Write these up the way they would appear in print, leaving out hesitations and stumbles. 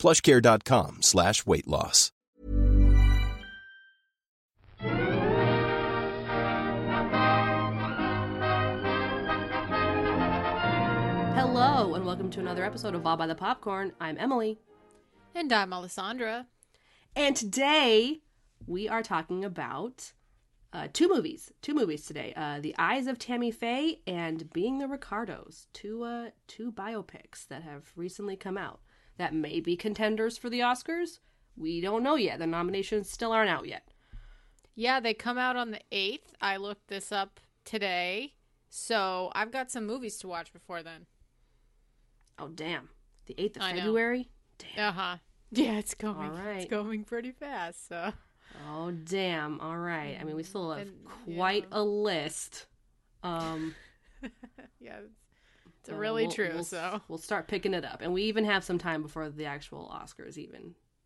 PlushCare.com/weight loss. Hello, and welcome to another episode of All by the Popcorn. I'm Emily. And I'm Alessandra. And today, we are talking about two movies today. The Eyes of Tammy Faye and Being the Ricardos. Two biopics that have recently come out that may be contenders for the Oscars. We don't know yet. The nominations still aren't out yet. Yeah, they come out on the 8th. I looked this up today. So I've got some movies to watch before then. Oh, damn. The 8th of February? Damn. Uh-huh. Yeah, it's going. All right. It's going pretty fast. So. Oh, damn. All right. I mean, we still have a list. Yeah, it's really true. We'll start picking it up, and we even have some time before the actual Oscars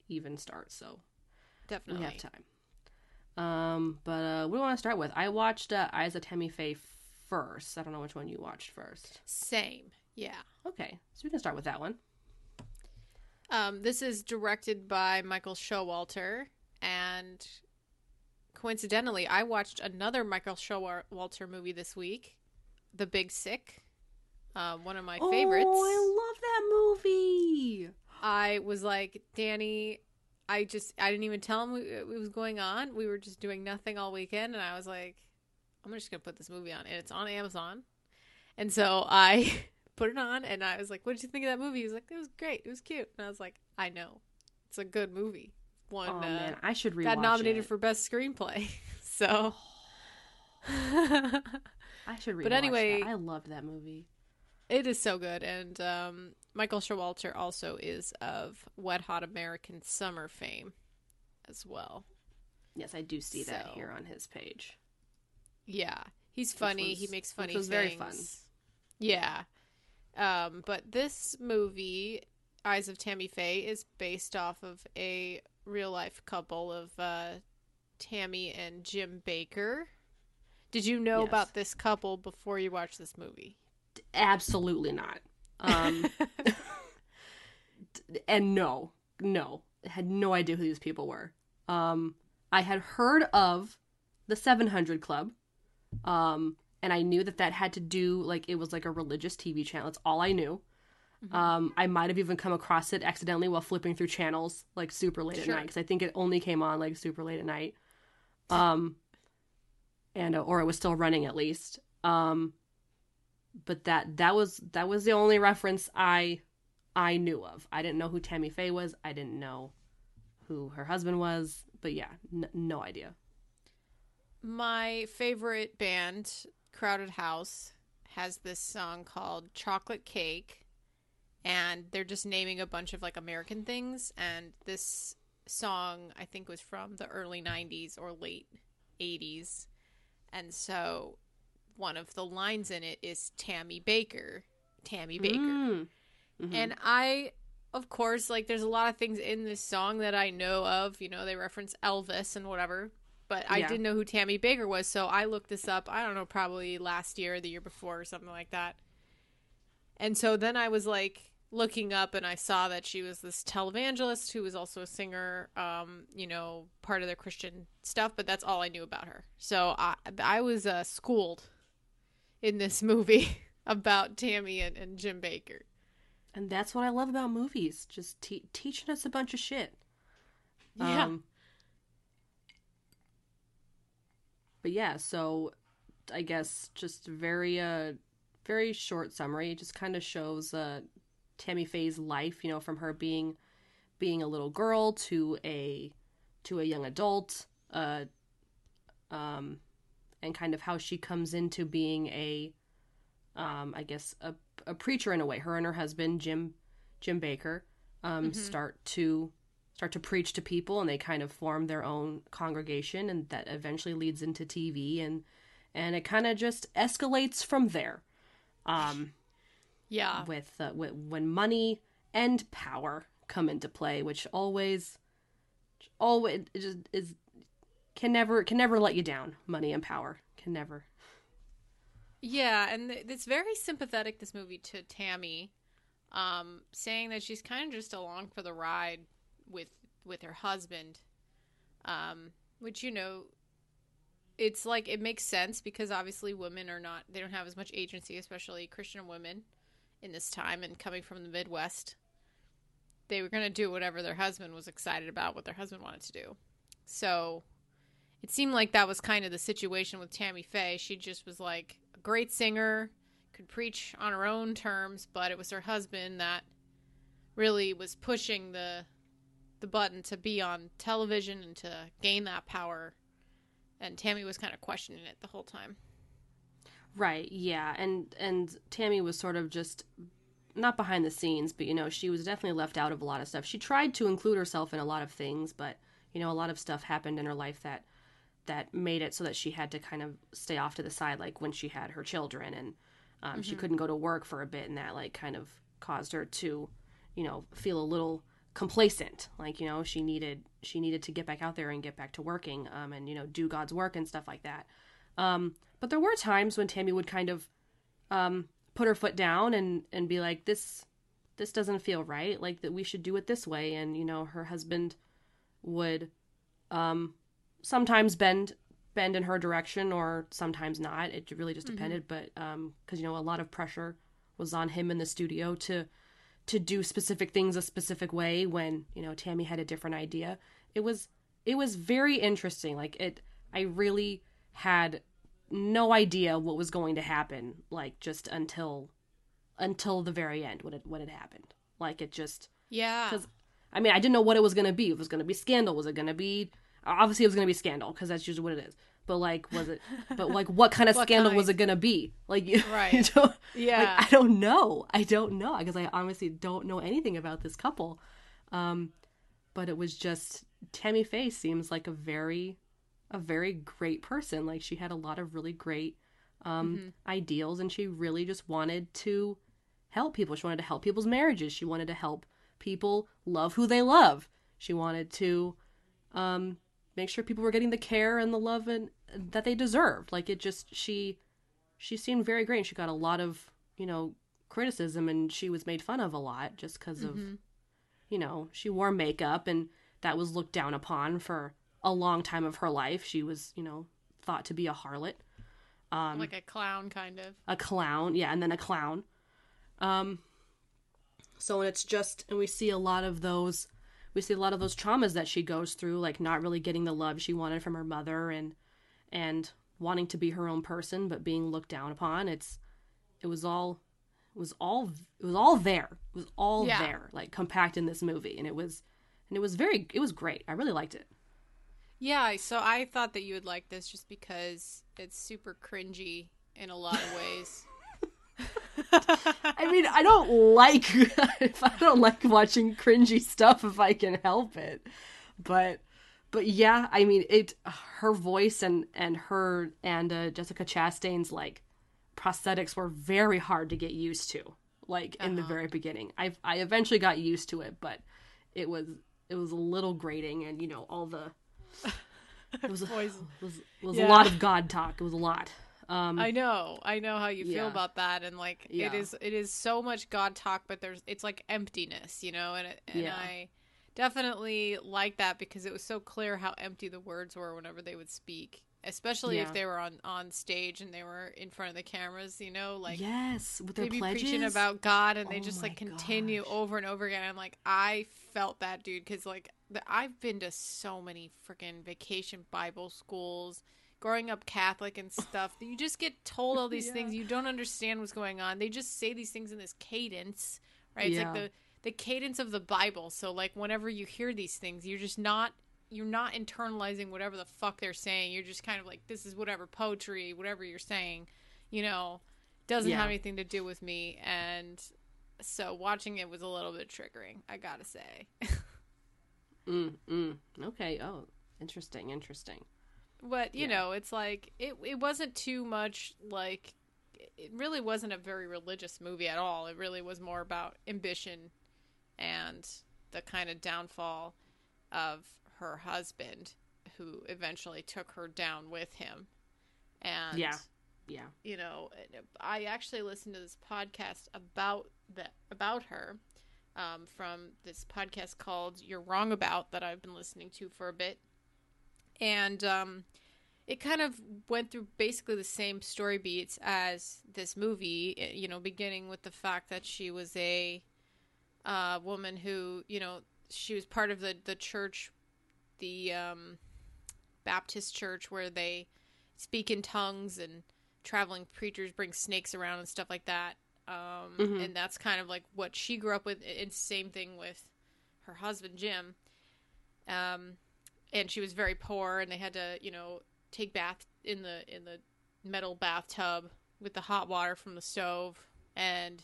even start. So definitely we have time. But we want to start with. I watched Eyes of Tammy Faye first. I don't know which one you watched first. Same. Yeah. Okay. So we can start with that one. This is directed by Michael Showalter, and coincidentally, I watched another Michael Showalter movie this week, The Big Sick. One of my favorites. Oh, I love that movie. I was like, Danny, I didn't even tell him it was going on. We were just doing nothing all weekend, and I was like, I'm just going to put this movie on, and it's on Amazon. And so I put it on, and I was like, what did you think of that movie? He was like, it was great. It was cute. And I was like, I know. It's a good movie. Man, I should rewatch it. Got nominated for Best Screenplay. So. I should rewatch it. But anyway. I loved that movie. It is so good, and Michael Showalter also is of Wet Hot American Summer fame as well. Yes, I do see that here on his page. Yeah, he's funny. He makes funny things. It was very fun. Yeah. But this movie, Eyes of Tammy Faye, is based off of a real-life couple of Tammy and Jim Bakker. Did you know about this couple before you watched this movie? Absolutely not. And no. I had no idea who these people were. I had heard of the 700 Club. And I knew that had to do, like, it was like a religious TV channel. That's all I knew. Mm-hmm. I might have even come across it accidentally while flipping through channels, like, super late at night. Because I think it only came on, like, super late at night. Or it was still running, at least. But that was the only reference I knew of. I didn't know who Tammy Faye was. I didn't know who her husband was. But yeah, no idea. My favorite band, Crowded House, has this song called Chocolate Cake. And they're just naming a bunch of, like, American things. And this song, I think, was from the early 90s or late 80s. And so one of the lines in it is Tammy Bakker. Mm-hmm. And I, of course, like, there's a lot of things in this song that I know of. You know, they reference Elvis and whatever. But I didn't know who Tammy Bakker was, so I looked this up, I don't know, probably last year or the year before or something like that. And so then I was, like, looking up, and I saw that she was this televangelist who was also a singer, you know, part of their Christian stuff. But that's all I knew about her. So I was schooled in this movie about Tammy and Jim Bakker. And that's what I love about movies. Just teaching us a bunch of shit. Yeah. But yeah, so I guess just very, very short summary. It just kind of shows Tammy Faye's life, you know, from her being a little girl to a young adult, and kind of how she comes into being a preacher in a way. Her and her husband, Jim Bakker, start to start to preach to people, and they kind of form their own congregation, and that eventually leads into TV, and it kind of just escalates from there. Yeah. With when money and power come into play, which always just is can never let you down. Money and power can never. Yeah, and it's very sympathetic, this movie, to Tammy, saying that she's kind of just along for the ride with her husband, which, you know, it's like it makes sense because obviously women are not, they don't have as much agency, especially Christian women in this time, and coming from the Midwest, they were going to do whatever their husband was excited about, what their husband wanted to do. So it seemed like that was kind of the situation with Tammy Faye. She just was like, great singer, could preach on her own terms, but it was her husband that really was pushing the button to be on television and to gain that power, and Tammy was kind of questioning it the whole time. Right, yeah, and Tammy was sort of just, not behind the scenes, but, you know, she was definitely left out of a lot of stuff. She tried to include herself in a lot of things, but, you know, a lot of stuff happened in her life that made it so that she had to kind of stay off to the side, like when she had her children, and mm-hmm. she couldn't go to work for a bit, and that like kind of caused her to, you know, feel a little complacent, like, you know, she needed to get back out there and get back to working, and, you know, do God's work and stuff like that. But there were times when Tammy would kind of put her foot down and be like, this doesn't feel right, like that we should do it this way, and, you know, her husband would sometimes bend in her direction, or sometimes not. It really just depended, mm-hmm. but because, you know, a lot of pressure was on him in the studio to do specific things a specific way when, you know, Tammy had a different idea. It was very interesting. Like, I really had no idea what was going to happen, like, just until the very end when it happened. Like, it just, yeah. Because I mean, I didn't know what it was going to be. It was going to be scandal. Was it going to be? Obviously, it was going to be scandal because that's usually what it is. But like, was it? But like, what kind of scandal was it going to be? Like, right? You don't, yeah. Like, I don't know. I don't know, because I honestly don't know anything about this couple. But it was just, Tammy Faye seems like a very great person. Like, she had a lot of really great mm-hmm. ideals, and she really just wanted to help people. She wanted to help people's marriages. She wanted to help people love who they love. She wanted to make sure people were getting the care and the love and that they deserved. Like, it just, she seemed very great. And she got a lot of, you know, criticism, and she was made fun of a lot just because mm-hmm. of, you know, she wore makeup, and that was looked down upon for a long time of her life. She was, you know, thought to be a harlot. Like a clown, kind of. A clown, yeah, and then a clown. So it's just, and we see a lot of those traumas that she goes through, like not really getting the love she wanted from her mother, and wanting to be her own person, but being looked down upon. It was all there. It was all there, like, compact in this movie. And it was great. I really liked it. Yeah. So I thought that you would like this just because it's super cringy in a lot of ways. I mean, I don't like watching cringy stuff if I can help it, but yeah, I mean, it, her voice and her and Jessica Chastain's like prosthetics were very hard to get used to, like, in the very beginning. I eventually got used to it, but it was a little grating, and, you know, all the it was a lot of God talk. It was a lot. I know how you feel about that, and like it is so much God talk, but it's like emptiness, you know, and I definitely like that because it was so clear how empty the words were whenever they would speak, especially if they were on stage and they were in front of the cameras, you know, like, yes, with their pledges, preaching about God, and they just like continue over and over again. I'm like, I felt that, dude, because like I've been to so many freaking vacation Bible schools. Growing up Catholic and stuff, you just get told all these things. You don't understand what's going on. They just say these things in this cadence, right? It's like the cadence of the Bible. So like whenever you hear these things, you're not internalizing whatever the fuck they're saying. You're just kind of like, this is whatever poetry, whatever you're saying, you know, doesn't have anything to do with me. And so watching it was a little bit triggering, I gotta say. Okay. Oh, interesting. But, you know, it's like, it wasn't too much, like, it really wasn't a very religious movie at all. It really was more about ambition and the kind of downfall of her husband, who eventually took her down with him. And, yeah. You know, I actually listened to this podcast about her from this podcast called You're Wrong About that I've been listening to for a bit. And it kind of went through basically the same story beats as this movie, you know, beginning with the fact that she was a woman who, you know, she was part of the church, the Baptist church, where they speak in tongues and traveling preachers bring snakes around and stuff like that. And that's kind of like what she grew up with. It's same thing with her husband, Jim. And she was very poor, and they had to, you know, take bath in the metal bathtub with the hot water from the stove. And,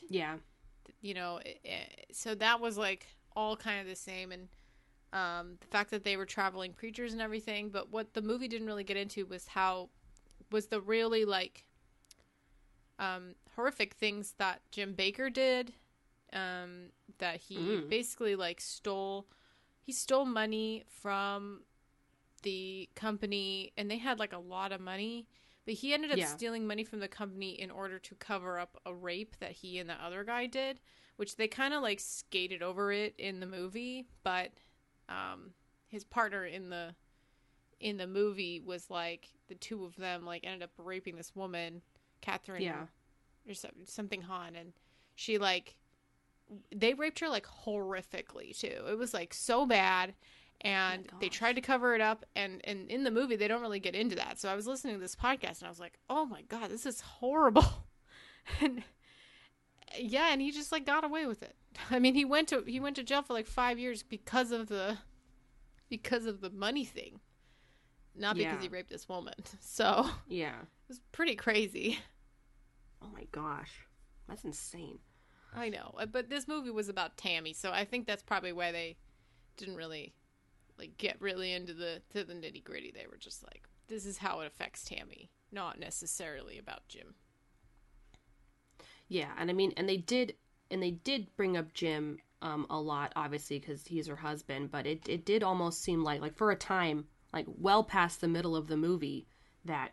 you know, so that was, like, all kind of the same. And the fact that they were traveling preachers and everything. But what the movie didn't really get into was the really, like, horrific things that Jim Bakker did, that he basically, like, stole. He stole money from the company, and they had, like, a lot of money, but he ended up stealing money from the company in order to cover up a rape that he and the other guy did, which they kind of, like, skated over it in the movie. But his partner in the movie was, like, the two of them, like, ended up raping this woman, Katherine or something Han, and she, like, they raped her, like, horrifically too. It was, like, so bad. And they tried to cover it up, and in the movie they don't really get into that. So I was listening to this podcast and I was like, oh my God, this is horrible. And he just, like, got away with it. I mean, he went to jail for like 5 years because of the money thing, not because he raped this woman. So it was pretty crazy. Oh my gosh, that's insane. I know, but this movie was about Tammy, so I think that's probably why they didn't really, like, get really into the nitty gritty. They were just like, this is how it affects Tammy, not necessarily about Jim. Yeah, and I mean, and they did bring up Jim a lot, obviously, because he's her husband. But it did almost seem like for a time, like, well past the middle of the movie, that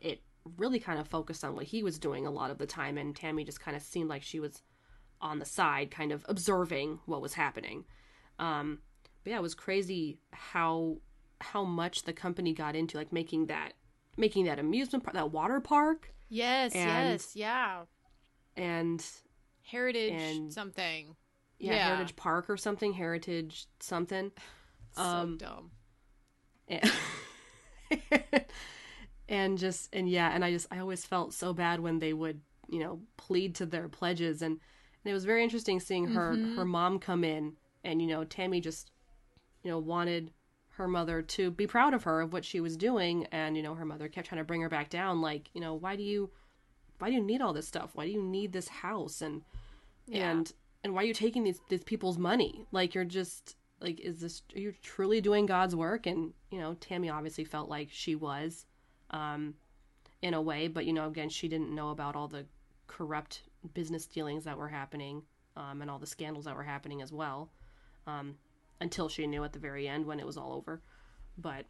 it really kind of focused on what he was doing a lot of the time, and Tammy just kind of seemed like she was on the side, kind of observing what was happening. But yeah, it was crazy how much the company got into, like, making that amusement park, that water park. Yes, and Heritage and something. Yeah, Heritage Park or something. Heritage something. So dumb. And I always felt so bad when they would, you know, plead to their pledges. And it was very interesting seeing her mom come in, and, you know, Tammy just, you know, wanted her mother to be proud of her, of what she was doing. And, you know, her mother kept trying to bring her back down. Like, you know, why do you need all this stuff? Why do you need this house? And why are you taking these people's money? Like, you're just like, are you truly doing God's work? And, you know, Tammy obviously felt like she was, in a way, but, you know, again, she didn't know about all the corrupt business dealings that were happening, and all the scandals that were happening as well, until she knew at the very end when it was all over. But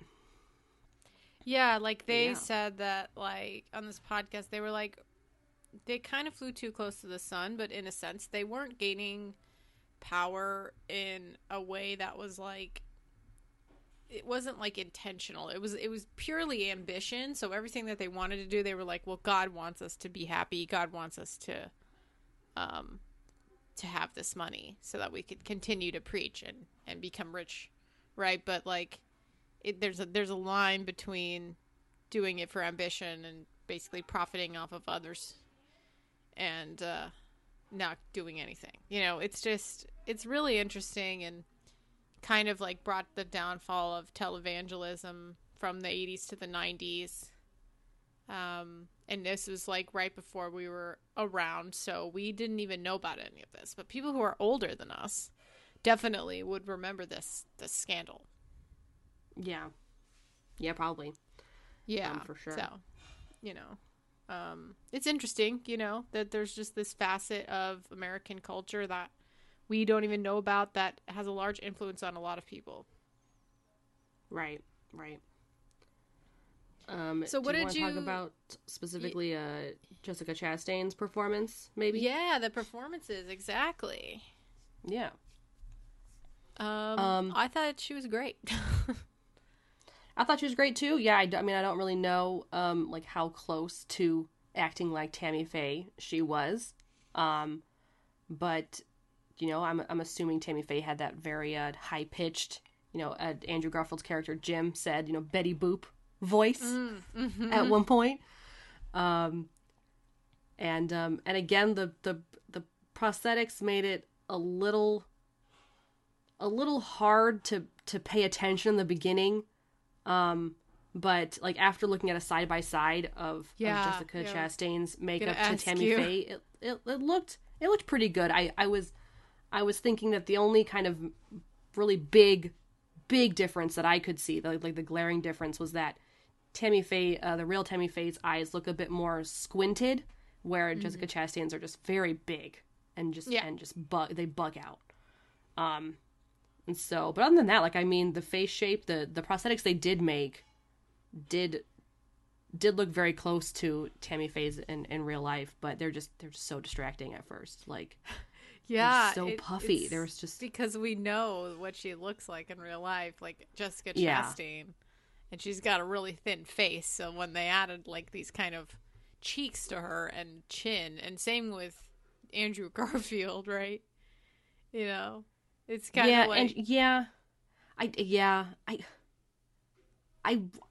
yeah, like, they said that, like, on this podcast, they were like, they kind of flew too close to the sun, but in a sense they weren't gaining power in a way that was, like, it wasn't, like, intentional. It was purely ambition. So everything that they wanted to do, they were like, well, God wants us to be happy. God wants us to have this money so that we could continue to preach and become rich. Right. But, like, there's a line between doing it for ambition and basically profiting off of others and, not doing anything, you know. It's just, it's really interesting, and kind of, like, brought the downfall of televangelism from the 80s to the 90s. And this was, like, right before we were around, so we didn't even know about any of this. But people who are older than us definitely would remember this scandal. Yeah, probably. Yeah, for sure. So, it's interesting, that there's just this facet of American culture that we don't even know about that has a large influence on a lot of people. Right. So what did you want to talk about specifically, Jessica Chastain's performance, maybe? Yeah, the performances, exactly. Yeah. I thought she was great. I thought she was great too. Yeah, I don't really know how close to acting like Tammy Faye she was, but I'm assuming Tammy Faye had that very high pitched. Andrew Garfield's character Jim said, Betty Boop voice at one point, and again the prosthetics made it a little hard to pay attention in the beginning. But after looking at a side by side of Jessica Chastain's makeup to Tammy Faye, it looked pretty good. I was thinking that the only kind of really big difference that I could see, the glaring difference, was that Tammy Faye, the real Tammy Faye's eyes look a bit more squinted, where Jessica Chastain's are just very big and they bug out. And so, but other than that, the face shape, the prosthetics they did make did look very close to Tammy Faye's in real life, but they're just so distracting at first. Puffy. There was just because we know what she looks like in real life, like Jessica Chastain, and she's got a really thin face. So when they added these kind of cheeks to her and chin, and same with Andrew Garfield, right? It's kind of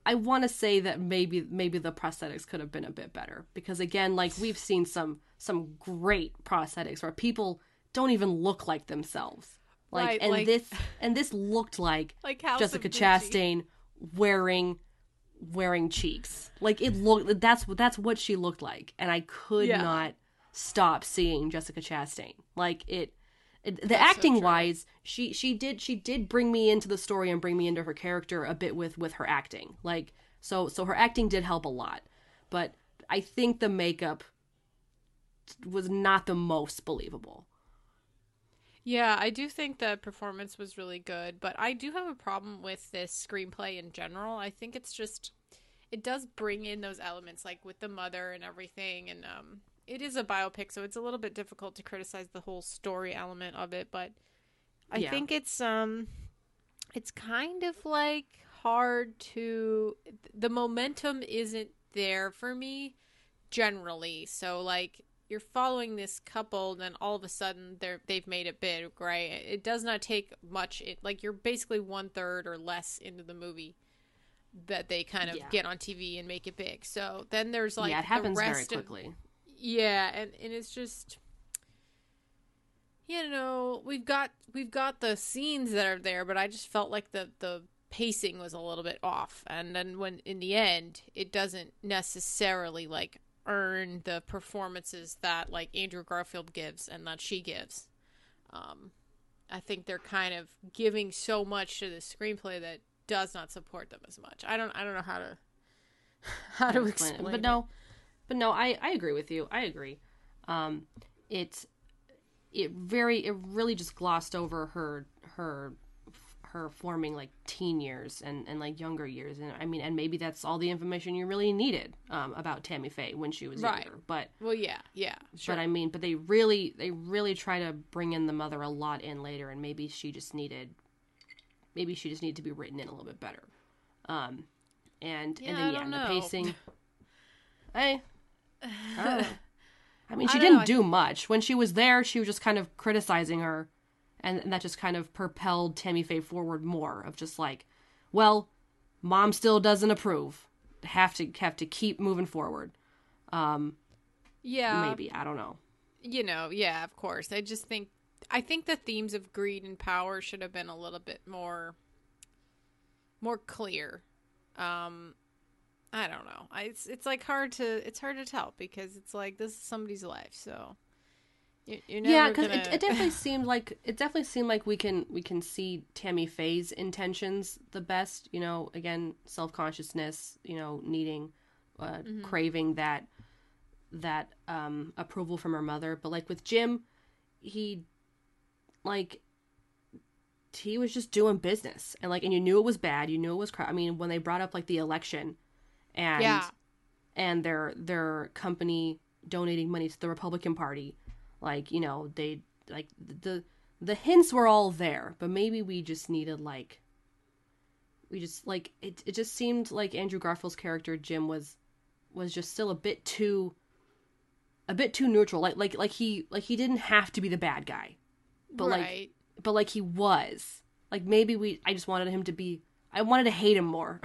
I want to say that maybe the prosthetics could have been a bit better, because again, we've seen some great prosthetics where people don't even look like themselves. This looked like Jessica Chastain wearing cheeks. It looked that's what she looked like, and I could not stop seeing Jessica Chastain. Acting-wise, she did bring me into the story and bring me into her character a bit with her acting. So her acting did help a lot, but I think the makeup was not the most believable. Yeah, I do think the performance was really good, but I do have a problem with this screenplay in general. I think it's just, it does bring in those elements, with the mother and everything, and it is a biopic, so it's a little bit difficult to criticize the whole story element of it, but I think it's kind of hard to, the momentum isn't there for me generally. So you're following this couple, then all of a sudden they've made it big, right? It does not take much. You're basically 1/3 or less into the movie that they kind of get on TV and make it big. So then there's it happens the rest very quickly. Yeah, and it's just, we've got the scenes that are there, but I just felt like the pacing was a little bit off. And then when, in the end, it doesn't necessarily, earn the performances that, Andrew Garfield gives and that she gives. I think they're kind of giving so much to the screenplay that does not support them as much. I don't know how to explain it. But no, I agree with you. I agree. It really just glossed over her forming teen years and younger years, and and maybe that's all the information you really needed about Tammy Faye when she was younger. But sure. But but they really try to bring in the mother a lot in later, and maybe she just needed to be written in a little bit better. The pacing. She didn't do much. When she was there, she was just kind of criticizing her, and that just kind of propelled Tammy Faye forward more. Of just well, mom still doesn't approve. Have to keep moving forward. Maybe I don't know. Of course. I think the themes of greed and power should have been a little bit more clear. I don't know. It's hard to tell, because it's this is somebody's life, so You're never gonna... it definitely seemed like we can see Tammy Faye's intentions the best. You know, again, self-consciousness. You know, needing, craving that approval from her mother. But like with Jim, he was just doing business, and you knew it was bad. You knew it was crap. I mean, when they brought up the election, and their company donating money to the Republican Party. They the hints were all there, but maybe we just needed it just seemed like Andrew Garfield's character Jim was just still a bit too neutral, he didn't have to be the bad guy, but right. but he was maybe I just wanted him to be, I wanted to hate him more.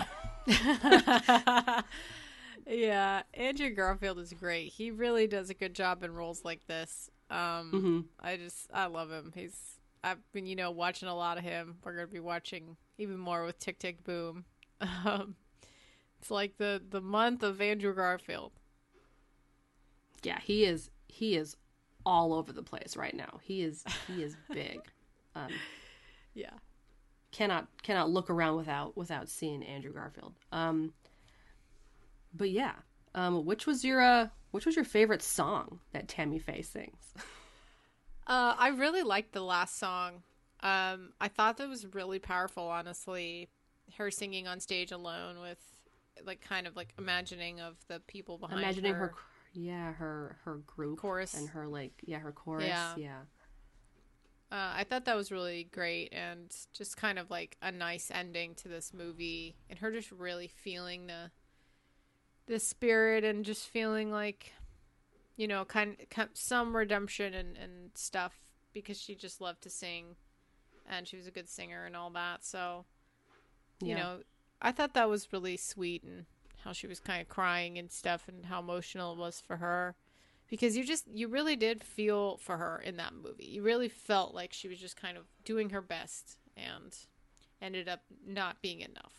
Yeah, Andrew Garfield is great. He really does a good job in roles like this. I love him. I've been, watching a lot of him. We're going to be watching even more with Tick, Tick, Boom. It's like the month of Andrew Garfield. Yeah, he is all over the place right now. He is big. Yeah. Cannot look around without seeing Andrew Garfield. But yeah, which was your favorite song that Tammy Faye sings? I really liked the last song. I thought that was really powerful, honestly. Her singing on stage alone with kind of imagining of the people behind her. Imagining her, her group chorus and her her chorus, yeah. I thought that was really great and just kind of a nice ending to this movie, and her just really feeling the spirit and just feeling kind of some redemption and stuff, because she just loved to sing and she was a good singer and all that. So, I thought that was really sweet, and how she was kind of crying and stuff, and how emotional it was for her, because you really did feel for her in that movie. You really felt like she was just kind of doing her best and ended up not being enough,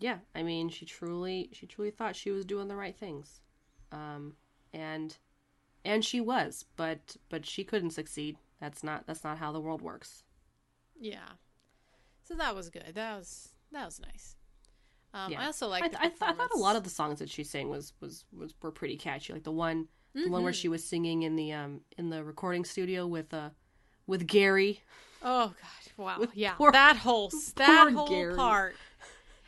Yeah, I mean, she truly thought she was doing the right things, and she was, but she couldn't succeed. That's not how the world works. Yeah, so that was good. That was nice. Yeah. I also liked. I thought a lot of the songs that she sang were pretty catchy. Like the one where she was singing in the recording studio with Gary. Oh God! Wow! That whole Gary part.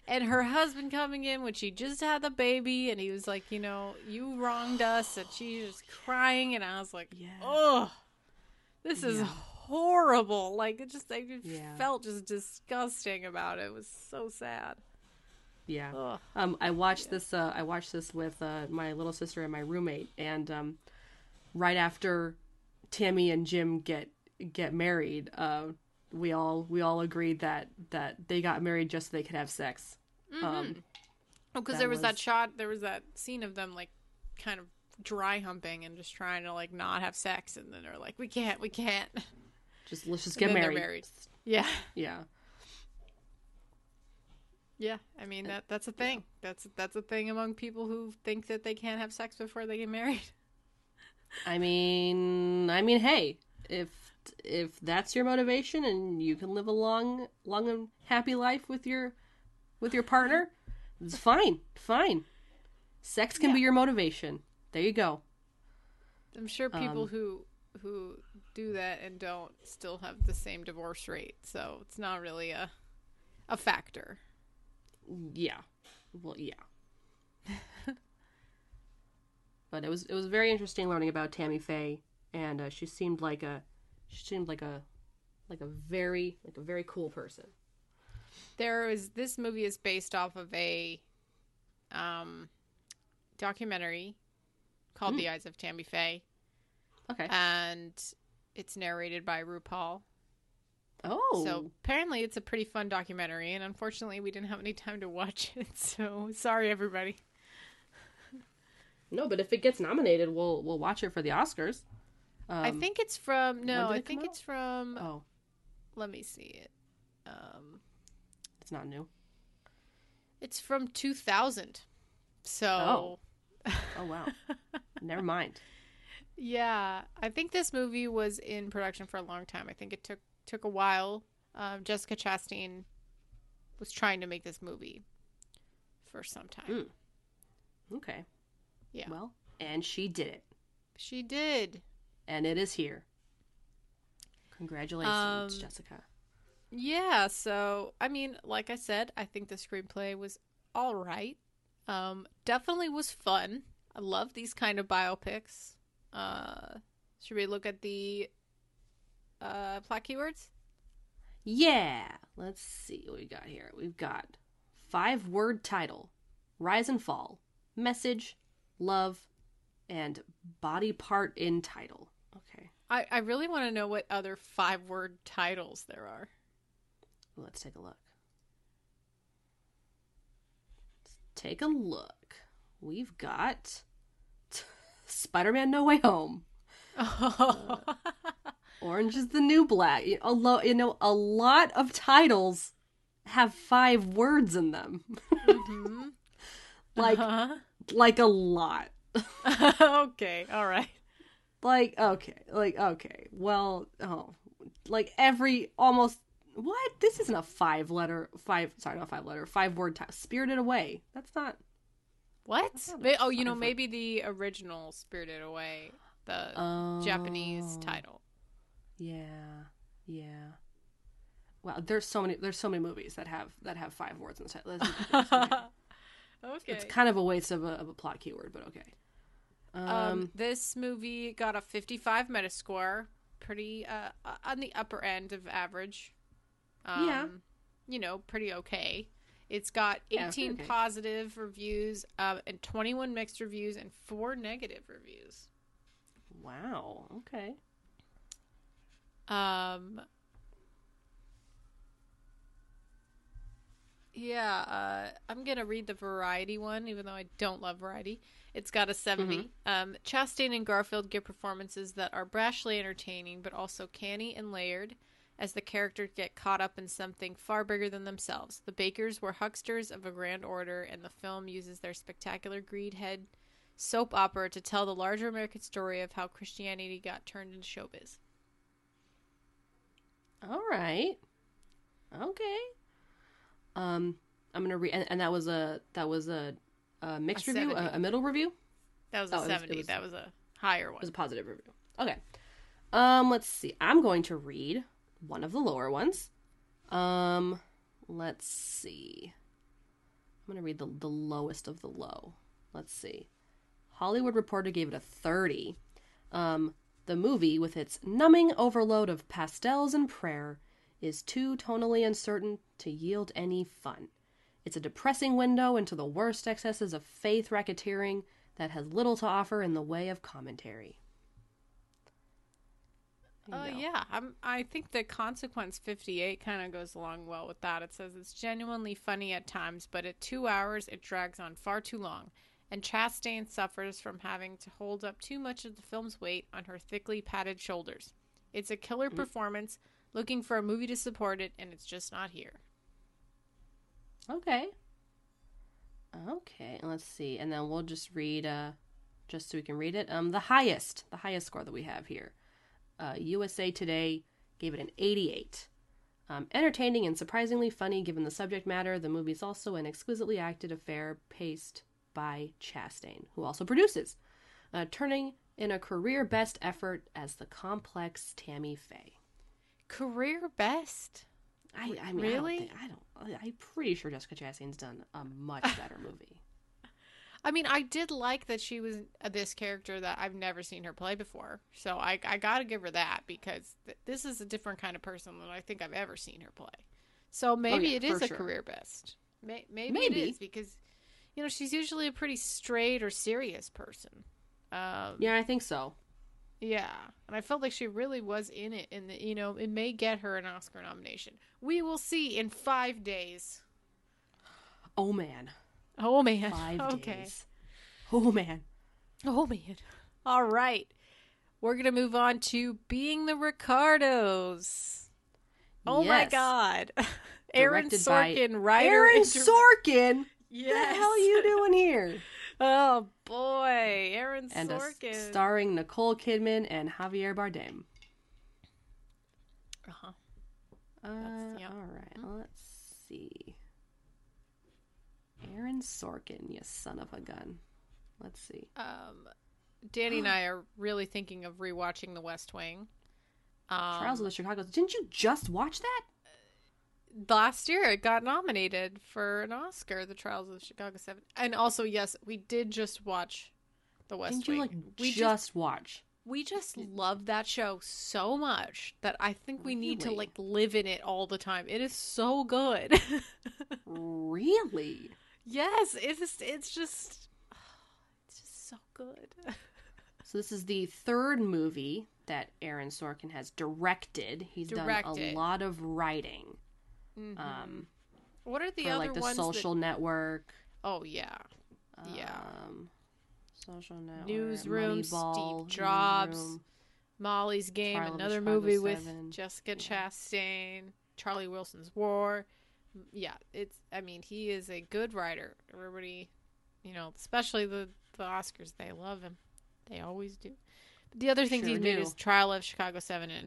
And her husband coming in when she just had the baby, and he was like, you wronged us, and she was crying, and I was like, oh, this is horrible. I felt just disgusting about it. It was so sad. Yeah. Ugh. I watched this with my little sister and my roommate, and right after Tammy and Jim get married, we all agreed that they got married just so they could have sex. Because there was that scene of them kind of dry humping and just trying to not have sex, and then they're like, we can't. Let's just get married. Yeah. Yeah. Yeah, I mean that's a thing. Yeah. That's a thing among people who think that they can't have sex before they get married. I mean, hey, if that's your motivation and you can live a long and happy life with your partner, it's fine. Sex can be your motivation. There you go. I'm sure people who do that and don't still have the same divorce rate, so it's not really a factor. Yeah. Well, yeah. But it was very interesting learning about Tammy Faye, and she seemed like a very cool person. This movie is based off of a documentary called The Eyes of Tammy Faye. Okay. And it's narrated by RuPaul. Oh. So apparently it's a pretty fun documentary, and unfortunately we didn't have any time to watch it, so sorry everybody. No, but if it gets nominated, we'll watch it for the Oscars. I think it's from. Oh, let me see it. It's not new. It's from 2000. So. Oh wow. Never mind. Yeah, I think this movie was in production for a long time. I think it took a while. Jessica Chastain was trying to make this movie for some time. Mm. Okay. Yeah. Well, and she did it. She did. And it is here. Congratulations, Jessica. Yeah, so, I mean, like I said, I think the screenplay was all right. Definitely was fun. I love these kind of biopics. Should we look at the plot keywords? Yeah. Let's see what we got here. We've got 5-word title, rise and fall, message, love, and body part in title. Okay. I really want to know what other 5-word titles there are. Let's take a look. We've got Spider-Man No Way Home. Oh. Orange is the New Black. You know, a lot of titles have 5 words in them. Mm-hmm. Like a lot. Okay. All right. Okay. Well, what? This isn't a 5-word title. Spirited Away. That's not. What? Maybe the original Spirited Away, the Japanese title. Yeah. Wow, there's so many movies that have 5 words in the title. Okay. It's kind of a waste of a plot keyword, but okay. This movie got a 55 Metascore, pretty on the upper end of average. Yeah. You know, pretty okay. It's got 18 positive reviews, and 21 mixed reviews, and 4 negative reviews. Wow. Okay. Yeah. I'm gonna read the Variety one, even though I don't love Variety. It's got a 70. Mm-hmm. Chastain and Garfield give performances that are brashly entertaining, but also canny and layered, as the characters get caught up in something far bigger than themselves. The Bakers were hucksters of a grand order, and the film uses their spectacular greed-head soap opera to tell the larger American story of how Christianity got turned into showbiz. All right. Okay. I'm gonna read, and that was a mixed review, a middle review. That was a 70. That was a higher one. It was a positive review. Okay. Let's see. I'm going to read one of the lower ones. Let's see. I'm going to read the lowest of the low. Let's see. Hollywood Reporter gave it a 30. The movie, with its numbing overload of pastels and prayer, is too tonally uncertain to yield any fun. It's a depressing window into the worst excesses of faith racketeering that has little to offer in the way of commentary. Yeah. I think the Consequence 58 kind of goes along well with that. It says it's genuinely funny at times, but at 2 hours, it drags on far too long. And Chastain suffers from having to hold up too much of the film's weight on her thickly padded shoulders. It's a killer performance, looking for a movie to support it, and it's just not here. Okay. Let's see. And then we'll just read, just so we can read it, the highest score that we have here. USA Today gave it an 88. Entertaining and surprisingly funny given the subject matter, the movie's also an exquisitely acted affair paced by Chastain, who also produces, turning in a career best effort as the complex Tammy Faye. Career best? I mean, really? I'm pretty sure Jessica Chastain's done a much better movie. I mean, I did like that she was this character that I've never seen her play before. So I got to give her that, because this is a different kind of person than I think I've ever seen her play. So maybe it is a career best. Maybe it is, because, you know, she's usually a pretty straight or serious person. Yeah, I think so. Yeah. And I felt like she really was in it. And, you know, it may get her an Oscar nomination. We will see in 5 days. Oh, man. 5 days. Oh, man. All right. We're going to move on to Being the Ricardos. Oh, yes. My God. Aaron Sorkin, writer. Aaron Sorkin? Yes. What the hell are you doing here? Oh, boy. Aaron Sorkin. Starring Nicole Kidman and Javier Bardem. Uh-huh. Yep. All right. Mm-hmm. Let's see. Aaron Sorkin, you son of a gun. Let's see. Danny and I are really thinking of rewatching The West Wing. Trials of the Chicago. Didn't you just watch that? Last year, it got nominated for an Oscar, The Trials of the Chicago 7. And also, yes, we did just watch The West Wing. We just love that show so much that I think we need to, like, live in it all the time. It is so good. Really? Yes, it's just so good. So this is the third movie that Aaron Sorkin has directed. He's done a lot of writing. Mm-hmm. What are the other ones? Like the Social Network. Oh yeah, yeah. Social Network, Newsroom, Steve Jobs, Newsroom, Molly's Game, another movie with Jessica Chastain, Charlie Wilson's War. Yeah, it's. I mean, he is a good writer. Everybody, especially the Oscars, they love him. They always do. But the other things he did is Trial of Chicago 7 and.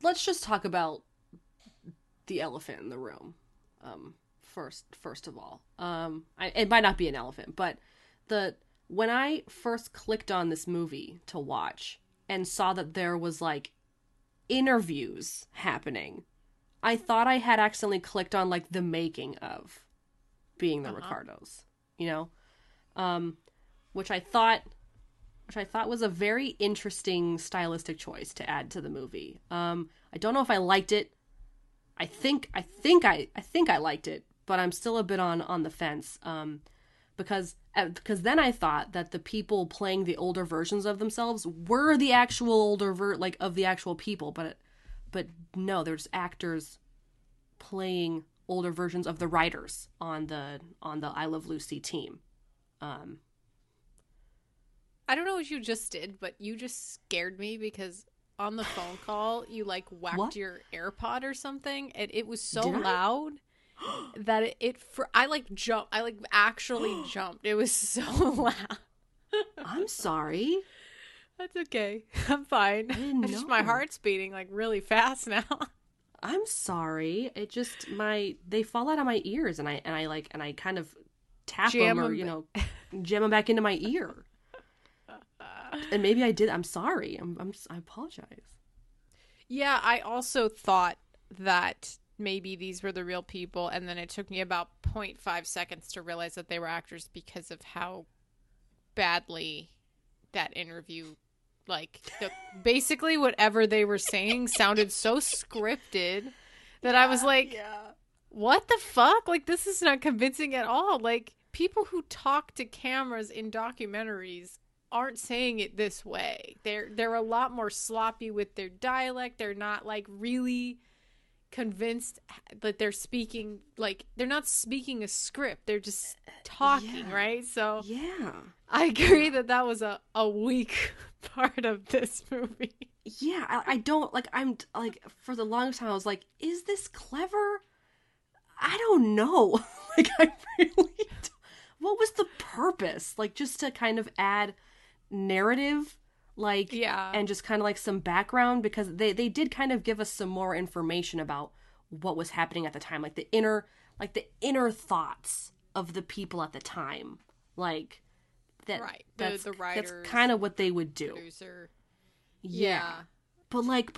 let's just talk about the elephant in the room. First of all, it might not be an elephant, but when I first clicked on this movie to watch and saw that there was like interviews happening, I thought I had accidentally clicked on like the making of Being the Ricardos, which I thought was a very interesting stylistic choice to add to the movie. I don't know if I liked it. I think I liked it, but I'm still a bit on the fence because then I thought that the people playing the older versions of themselves were the actual older of the actual people, but no, there's actors playing older versions of the writers on the I Love Lucy team. I don't know what you just did, but you just scared me because on the phone call you like whacked your AirPod or something, and it was so loud that I actually jumped. It was so loud. I'm sorry. That's okay. I'm fine. My heart's beating like really fast now. I'm sorry. It just they fall out of my ears, and I kind of tap them or jam them back into my ear. And maybe I did. I'm sorry. I apologize. Yeah, I also thought that maybe these were the real people, and then it took me about 0.5 seconds to realize that they were actors because of how badly that interview. Like, basically whatever they were saying sounded so scripted that I was like, what the fuck? Like, this is not convincing at all. Like, people who talk to cameras in documentaries aren't saying it this way. They're a lot more sloppy with their dialect. They're not, like, really convinced that they're speaking. Like, they're not speaking a script. They're just talking, right? So, yeah. I agree that was a weak part of this movie. Yeah, I don't, like, I'm, like, for the longest time, I was like, is this clever? I don't know. Like, I really don't. What was the purpose? Like, just to kind of add narrative, like, yeah, and just kind of, like, some background? Because they did kind of give us some more information about what was happening at the time. Like, the inner thoughts of the people at the time. Like, that, right. The writers, that's kind of what they would do. Producer. Yeah. But, like,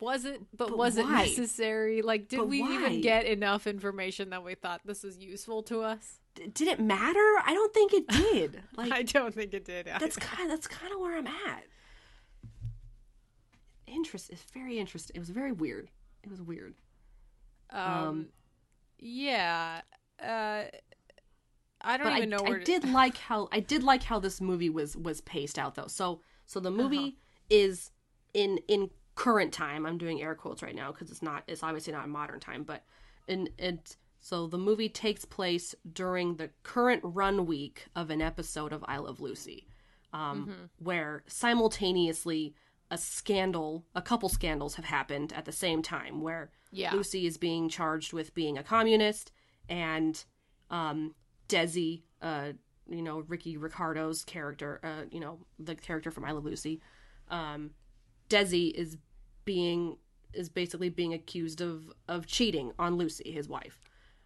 was it necessary? Like, did we even get enough information that we thought this was useful to us? Did it matter? I don't think it did. Like, I don't think it did either. That's kind of where I'm at. It's very interesting. It was very weird. It was weird. Yeah. I don't even know where to... I did like how this movie was paced out, though. So the movie is in current time. I'm doing air quotes right now because it's obviously not modern time, but so the movie takes place during the current run week of an episode of I Love Lucy, where simultaneously a couple scandals have happened at the same time, where Lucy is being charged with being a communist, and Desi, Ricky Ricardo's character, the character from I Love Lucy, Desi is basically being accused of cheating on Lucy, his wife.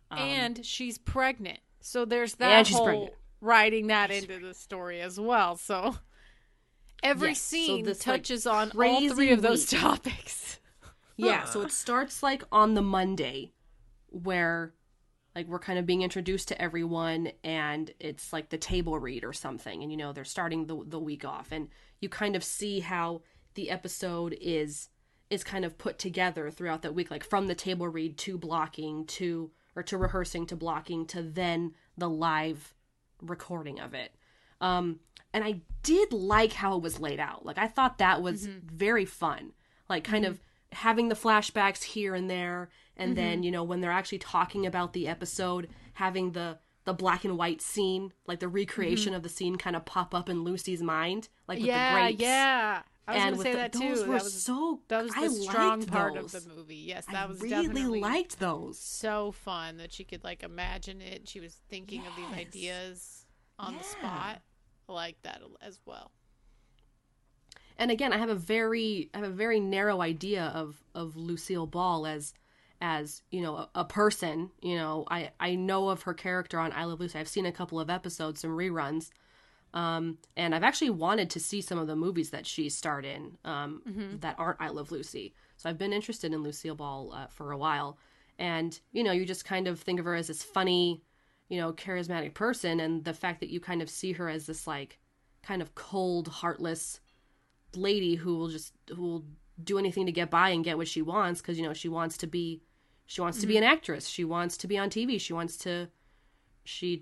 And she's pregnant. So there's that whole writing that into the story as well. So every scene touches on all three of those topics. Yeah. So it starts like on the Monday where like we're kind of being introduced to everyone, and it's like the table read or something. And, they're starting the week off, and you kind of see how the episode is kind of put together throughout that week, like from the table read to blocking to rehearsing to blocking to then the live recording of it. And I did like how it was laid out. Like I thought that was very fun, like kind of having the flashbacks here and there. And then, when they're actually talking about the episode, having the black and white scene, like the recreation of the scene kind of pop up in Lucy's mind, like with the grapes. Yeah. I was going to say that too. That was the strong part of the movie. Yes, I really liked those. So fun that she could like imagine it. She was thinking of these ideas on the spot. I like that as well. And again, I have a very narrow idea of Lucille Ball as a person. I know of her character on I Love Lucy. I've seen a couple of episodes, some reruns. And I've actually wanted to see some of the movies that she starred in that aren't I Love Lucy. So I've been interested in Lucille Ball for a while. And, you just kind of think of her as this funny, charismatic person. And the fact that you kind of see her as this, like, kind of cold, heartless lady who will do anything to get by and get what she wants. Because, she wants to be an actress. She wants to be on TV.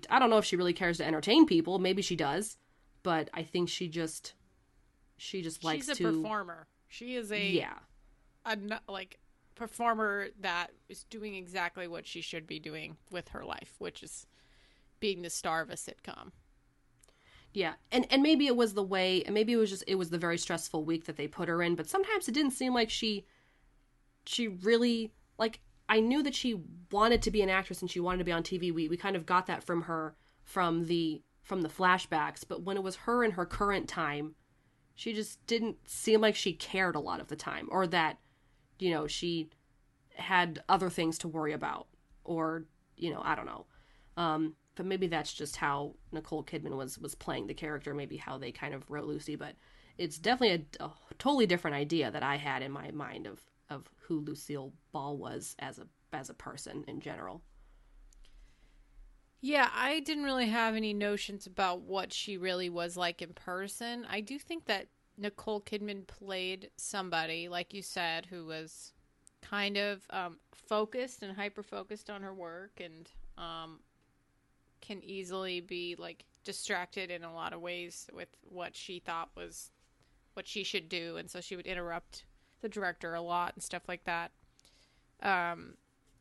I don't know if she really cares to entertain people. Maybe she does, but I think she just likes to. She's a performer. She is a performer that is doing exactly what she should be doing with her life, which is being the star of a sitcom. Yeah, and maybe it was the way, and maybe it was the very stressful week that they put her in. But sometimes it didn't seem like she really like. I knew that she wanted to be an actress and she wanted to be on TV. We kind of got that from her from the flashbacks, but when it was her in her current time, she just didn't seem like she cared a lot of the time, or that, she had other things to worry about, or, I don't know. But maybe that's just how Nicole Kidman was playing the character, maybe how they kind of wrote Lucy, but it's definitely a totally different idea that I had in my mind of who Lucille Ball was as a person in general. Yeah, I didn't really have any notions about what she really was like in person. I do think that Nicole Kidman played somebody, like you said, who was kind of focused and hyper-focused on her work and can easily be like distracted in a lot of ways with what she thought was what she should do. And so she would interrupt the director a lot and stuff like that.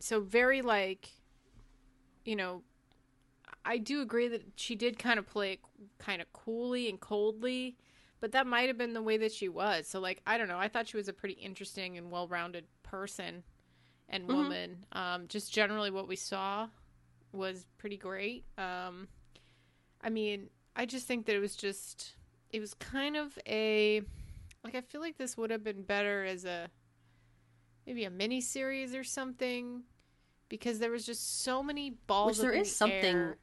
So very like, I do agree that she did kind of play kind of coolly and coldly, But that might have been the way that she was. So, like, I don't know. I thought she was a pretty interesting and well-rounded person and woman. Mm-hmm. Just generally what we saw was pretty great. I mean, I just think that it was kind of a, like, I feel like this would have been better as maybe a mini series or something, because there was just so many balls in the air.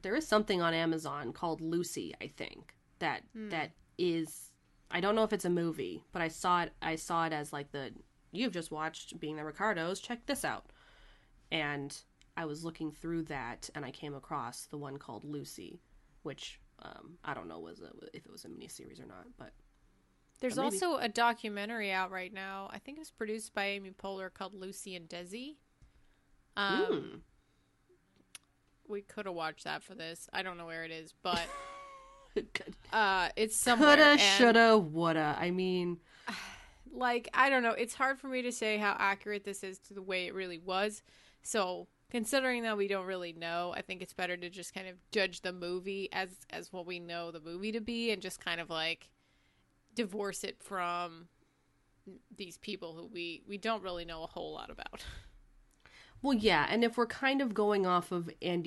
There is something on Amazon called Lucy, I think, that is, I don't know if it's a movie, but I saw it as like you've just watched Being the Ricardos, check this out. And I was looking through that and I came across the one called Lucy, which I don't know if it was a miniseries or not, but there's also a documentary out right now. I think it was produced by Amy Poehler called Lucy and Desi. We could have watched that for this. I don't know where it is, but it's somewhere. Coulda, shoulda, woulda. I mean, like, I don't know. It's hard for me to say how accurate this is to the way it really was. So considering that we don't really know, I think it's better to just kind of judge the movie as what we know the movie to be, and just kind of like divorce it from these people who we don't really know a whole lot about. Well, yeah, and if we're kind of going off of Aaron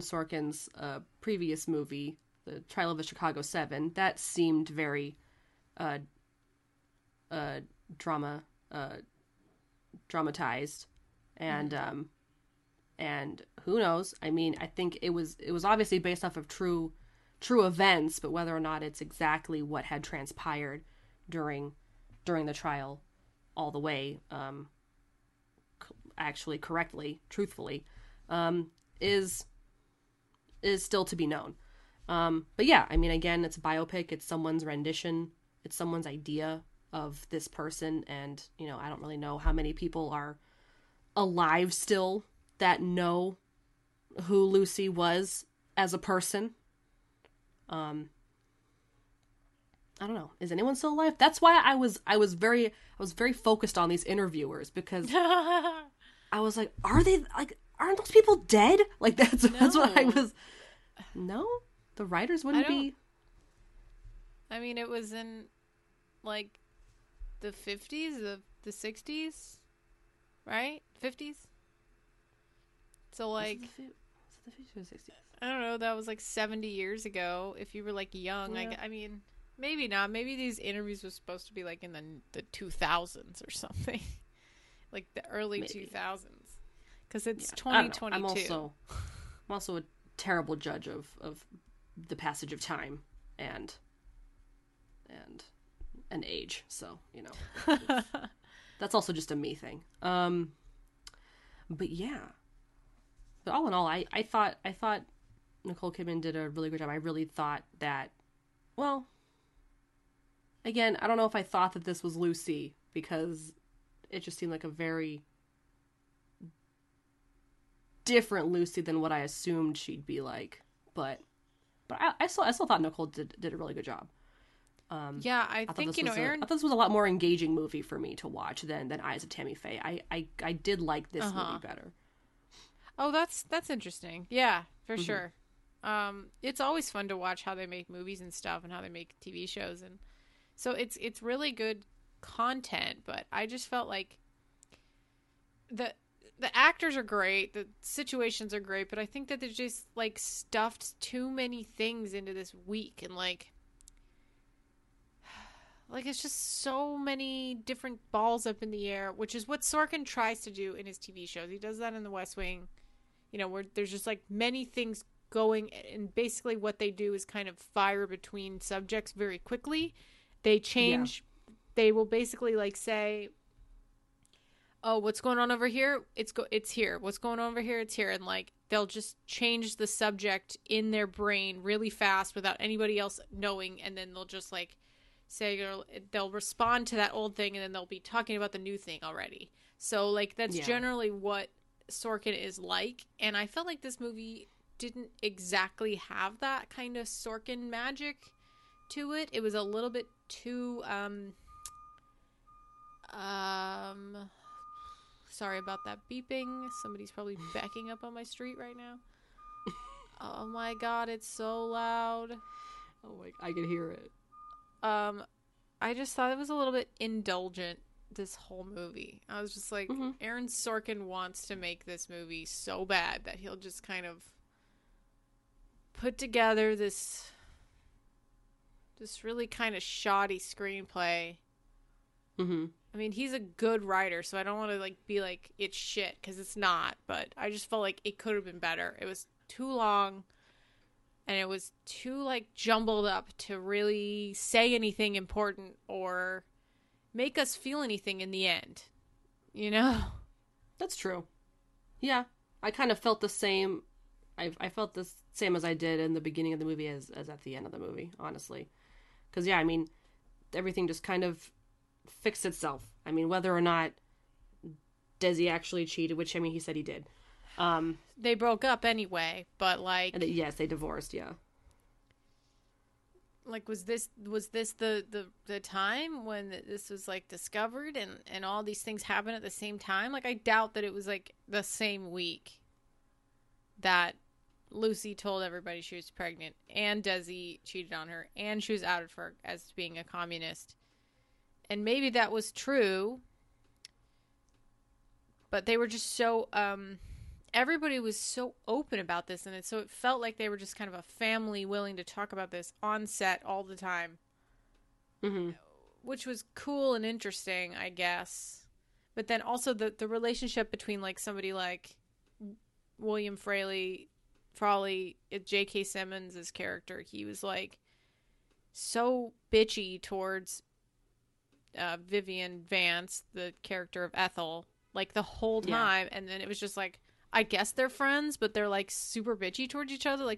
Sorkin's previous movie, The Trial of the Chicago 7, that seemed very dramatized, and and who knows? I mean, I think it was obviously based off of true events, but whether or not it's exactly what had transpired during the trial all the way. Actually correctly, truthfully, is still to be known. But yeah, I mean, again, it's a biopic. It's someone's rendition. It's someone's idea of this person. And, you know, I don't really know how many people are alive still that know who Lucy was as a person. I don't know. Is anyone still alive? That's why I was very focused on these interviewers, because I was like, aren't those people dead? Like, that's what I was. No, the writers wouldn't be. I mean, it was in like the 50s, the 60s, right? 50s. So like, was it the 50s or 60s? I don't know. That was like 70 years ago. If you were like young, yeah. I mean, maybe not. Maybe these interviews were supposed to be like in the 2000s or something. Like the early 2000s, because it's 2022. I'm also a terrible judge of the passage of time and age. So, you know, that's also just a me thing. But yeah, but all in all, I thought Nicole Kidman did a really good job. I really thought that. Well, again, I don't know if I thought that this was Lucy, because it just seemed like a very different Lucy than what I assumed she'd be like. But I still thought Nicole did a really good job. Yeah, I think, you know, Aaron, I thought this was a lot more engaging movie for me to watch than Eyes of Tammy Faye. I did like this movie better. Oh, that's interesting. Yeah, for sure. It's always fun to watch how they make movies and stuff, and how they make TV shows, and so it's really good content. But I just felt like the actors are great, the situations are great, but I think that they just like stuffed too many things into this week, and like it's just so many different balls up in the air, which is what Sorkin tries to do in his TV shows. He does that in The West Wing, you know, where there's just like many things going, and basically what they do is kind of fire between subjects very quickly. They change. Yeah. They will basically like say, "Oh, what's going on over here? It's here. What's going on over here? It's here." And like they'll just change the subject in their brain really fast without anybody else knowing, and then they'll just like say, they'll respond to that old thing, and then they'll be talking about the new thing already. So like that's generally what Sorkin is like, and I felt like this movie didn't exactly have that kind of Sorkin magic to it. It was a little bit too sorry about that beeping. Somebody's probably backing up on my street right now. Oh my god, it's so loud. Oh my, I can hear it. I just thought it was a little bit indulgent, this whole movie. I was just like, mm-hmm. Aaron Sorkin wants to make this movie so bad that he'll just kind of put together this really kind of shoddy screenplay. Mm-hmm. I mean, he's a good writer, so I don't want to be like, it's shit, because it's not. But I just felt like it could have been better. It was too long, and it was too jumbled up to really say anything important or make us feel anything in the end, you know? That's true. Yeah, I kind of felt the same. I felt the same as I did in the beginning of the movie as at the end of the movie, honestly. Because, yeah, I mean, everything just kind of fixed itself. I mean, whether or not Desi actually cheated, which, I mean, he said he did. They broke up anyway, but, yes, they divorced, yeah. Was this the time when this was, discovered and all these things happened at the same time? I doubt that it was, the same week that Lucy told everybody she was pregnant and Desi cheated on her and she was outed for as being a communist. And maybe that was true, but they were just so everybody was so open about this, and so it felt like they were just kind of a family willing to talk about this on set all the time. Mm-hmm. Which was cool and interesting, I guess. But then also the relationship between somebody like William Fraley, J.K. Simmons' character, he was so bitchy towards Vivian Vance, the character of Ethel, the whole time. Yeah. And then it was just I guess they're friends, but they're super bitchy towards each other.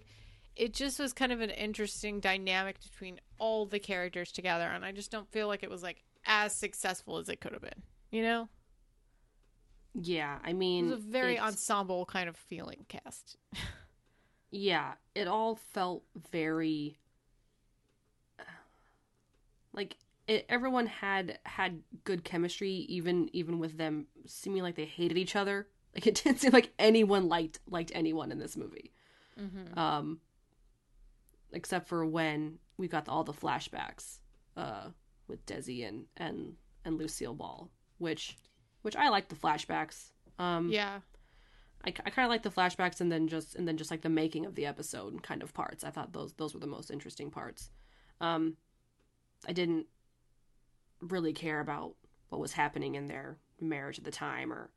It just was kind of an interesting dynamic between all the characters together. And I just don't feel like it was as successful as it could have been, you know? Yeah, I mean, it was a very ensemble kind of feeling cast. Yeah, it all felt very everyone had good chemistry, even with them seeming like they hated each other. It didn't seem like anyone liked anyone in this movie, mm-hmm. Except for when we got all the flashbacks with Desi and Lucille Ball, which I like the flashbacks. Yeah, I kind of like the flashbacks, and then just the making of the episode kind of parts. I thought those were the most interesting parts. I didn't really care about what was happening in their marriage at the time, or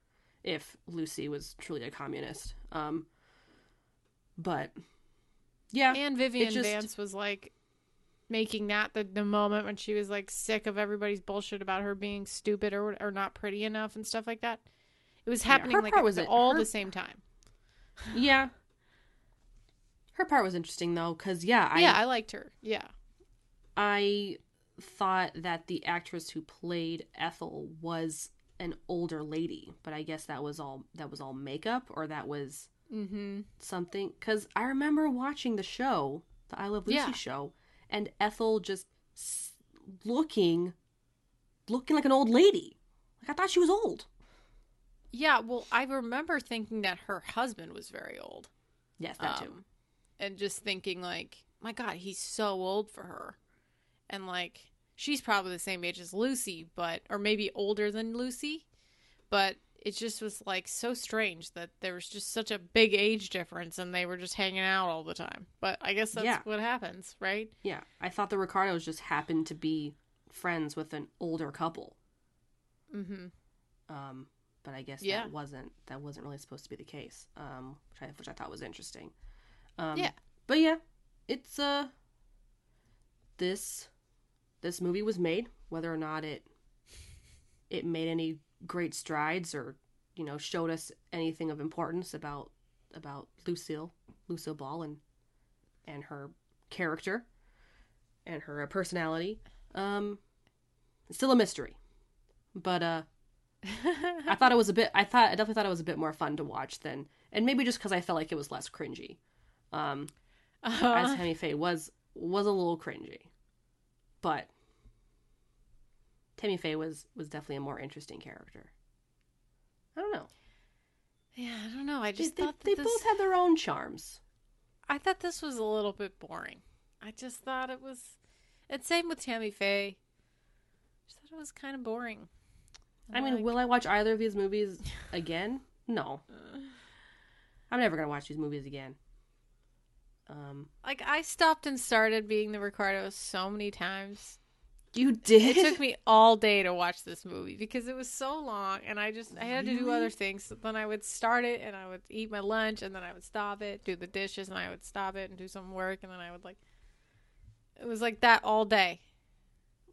if Lucy was truly a communist. But yeah, and Vivian Vance was making that the moment when she was sick of everybody's bullshit about her being stupid or not pretty enough and stuff like that. It was happening the same time. Yeah. Her part was interesting though, because I liked her. Yeah. I thought that the actress who played Ethel was an older lady, but I guess that was all makeup, or that was mm-hmm. something, because I remember watching the show, the I Love Lucy show. And Ethel just looking like an old lady. I thought she was old. Yeah, well, I remember thinking that her husband was very old. Yes, that too. And just thinking, my God, he's so old for her. And, she's probably the same age as Lucy, or maybe older than Lucy. But it just was, so strange that there was just such a big age difference and they were just hanging out all the time. But I guess that's what happens, right? Yeah. I thought the Ricardos just happened to be friends with an older couple. Mm-hmm. But I guess that wasn't really supposed to be the case, which I thought was interesting. But yeah, it's, this movie was made, whether or not it made any great strides or showed us anything of importance about Lucille Ball and her character and her personality, still a mystery, but I definitely thought it was a bit more fun to watch than, and maybe just because I felt like it was less cringy. As Tammy Faye was a little cringy, but Tammy Faye was definitely a more interesting character. I don't know. Yeah, I don't know. I just thought that they both had their own charms. I thought this was a little bit boring. I just thought it was... And same with Tammy Faye. I just thought it was kind of boring. I mean, will I watch either of these movies again? No. I'm never going to watch these movies again. I stopped and started Being the Ricardos so many times. You did? It took me all day to watch this movie because it was so long, and I had to do other things. So then I would start it, and I would eat my lunch, and then I would stop it, do the dishes, and I would stop it and do some work, and then I would like... It was like that all day.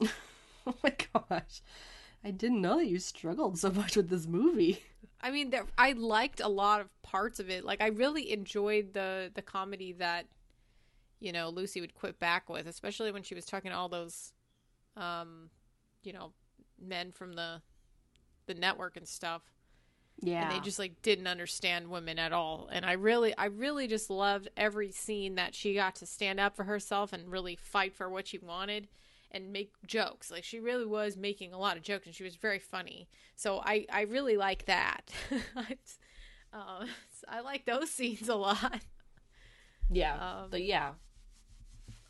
Oh my gosh. I didn't know that you struggled so much with this movie. I mean, I liked a lot of parts of it. Like, I really enjoyed the comedy that, you know, Lucy would quit back with, especially when she was talking to all those... you know, men from the network and stuff. Yeah. And they just like didn't understand women at all. And I really just loved every scene that she got to stand up for herself and really fight for what she wanted and make jokes. Like she really was making a lot of jokes and she was very funny. So I really like that. I like those scenes a lot. Yeah. But yeah.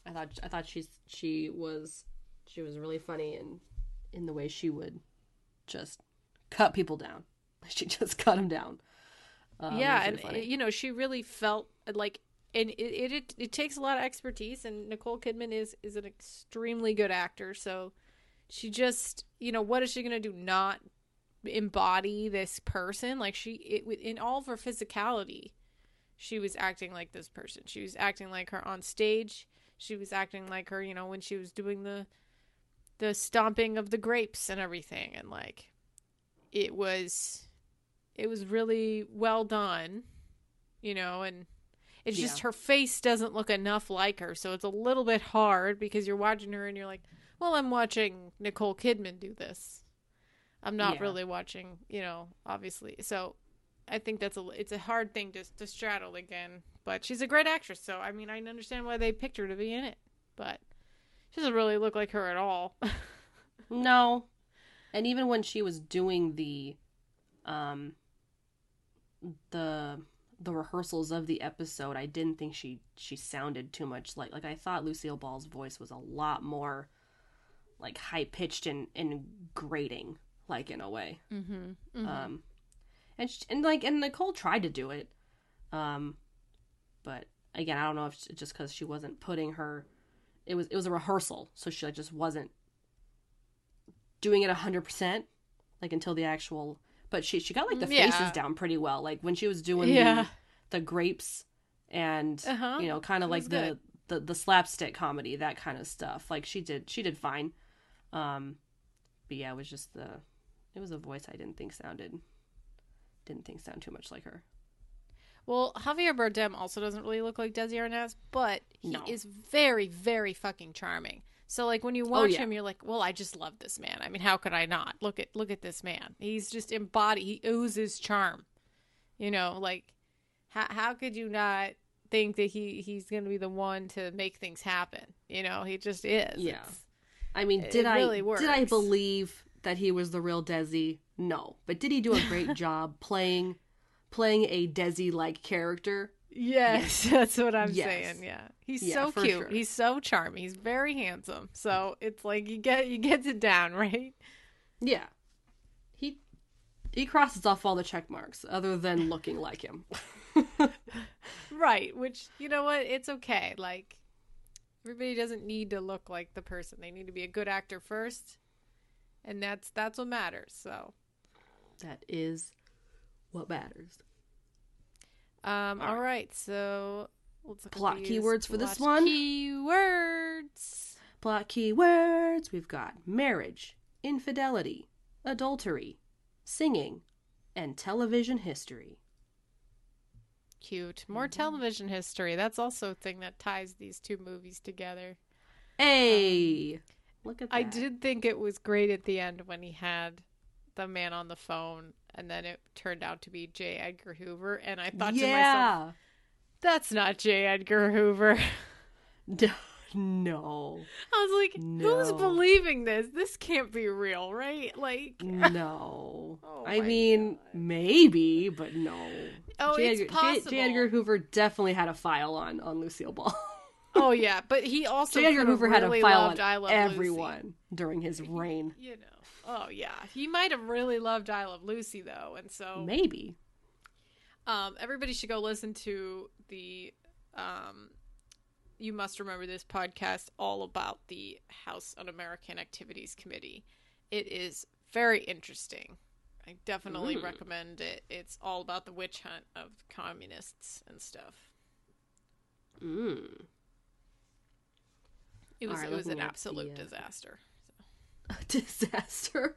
I thought she was really funny in the way she would just cut people down. She just cut them down. Yeah, and you know, she really felt like, and it takes a lot of expertise, and Nicole Kidman is an extremely good actor, so she just, you know, what is she going to do, not embody this person? Like in all of her physicality, she was acting like this person. She was acting like her on stage. She was acting like her, you know, when she was doing the stomping of the grapes and everything, and like it was really well done, you know, and it's just her face doesn't look enough like her, so it's a little bit hard because you're watching her and you're like, well, I'm watching Nicole Kidman do this. I'm not really watching, you know, obviously. So I think it's a hard thing to straddle again, but she's a great actress, so I mean I understand why they picked her to be in it, but she doesn't really look like her at all. No. And even when she was doing the rehearsals of the episode, I didn't think she sounded too much like I thought Lucille Ball's voice was a lot more like high pitched and grating, like in a way. Mm-hmm. Mm-hmm. And Nicole tried to do it, but again, I don't know if it's just because she wasn't putting her. It was a rehearsal, so she like, just wasn't doing it 100%, like until the actual. But she got like the faces down pretty well, like when she was doing the grapes and you know, kind of like the slapstick comedy, that kind of stuff. Like she did fine, but yeah, it was just a voice I didn't think sounded too much like her. Well, Javier Bardem also doesn't really look like Desi Arnaz, but he is very, very fucking charming. So like when you watch him, you're like, well, I just love this man. I mean, how could I not? Look at this man. He's just he oozes charm. You know, like how could you not think that he's going to be the one to make things happen? You know, he just is. Yeah. I mean, did I believe that he was the real Desi? No. But did he do a great job playing a Desi-like character? Yes. That's what I'm saying. Yeah. He's so cute. Sure. He's so charming. He's very handsome. So it's like you get it down, right? Yeah. He crosses off all the check marks other than looking like him. Right. Which, you know what? It's okay. Like, everybody doesn't need to look like the person. They need to be a good actor first. And that's what matters. So that is what matters. All right. So let's plot keywords for this one. Plot keywords. We've got marriage, infidelity, adultery, singing, and television history. Cute. More television history. That's also a thing that ties these two movies together. Hey. Look at that. I did think it was great at the end when he had the man on the phone and then it turned out to be J. Edgar Hoover, and I thought to myself, that's not J. Edgar Hoover. No. I was like, who's believing this? This can't be real, right? Like no. Oh, I mean, God. Maybe, but no. Oh, it's possible. J. Edgar Hoover definitely had a file on Lucille Ball. Oh yeah, but he also J. Edgar Hoover had a file on everyone during his reign. You know. Oh yeah, he might have really loved I Love Lucy though, and so maybe. Everybody should go listen to the You Must Remember This podcast all about the House Un-American Activities Committee. It is very interesting. I definitely recommend it. It's all about the witch hunt of the communists and stuff. It was an absolute disaster. A disaster?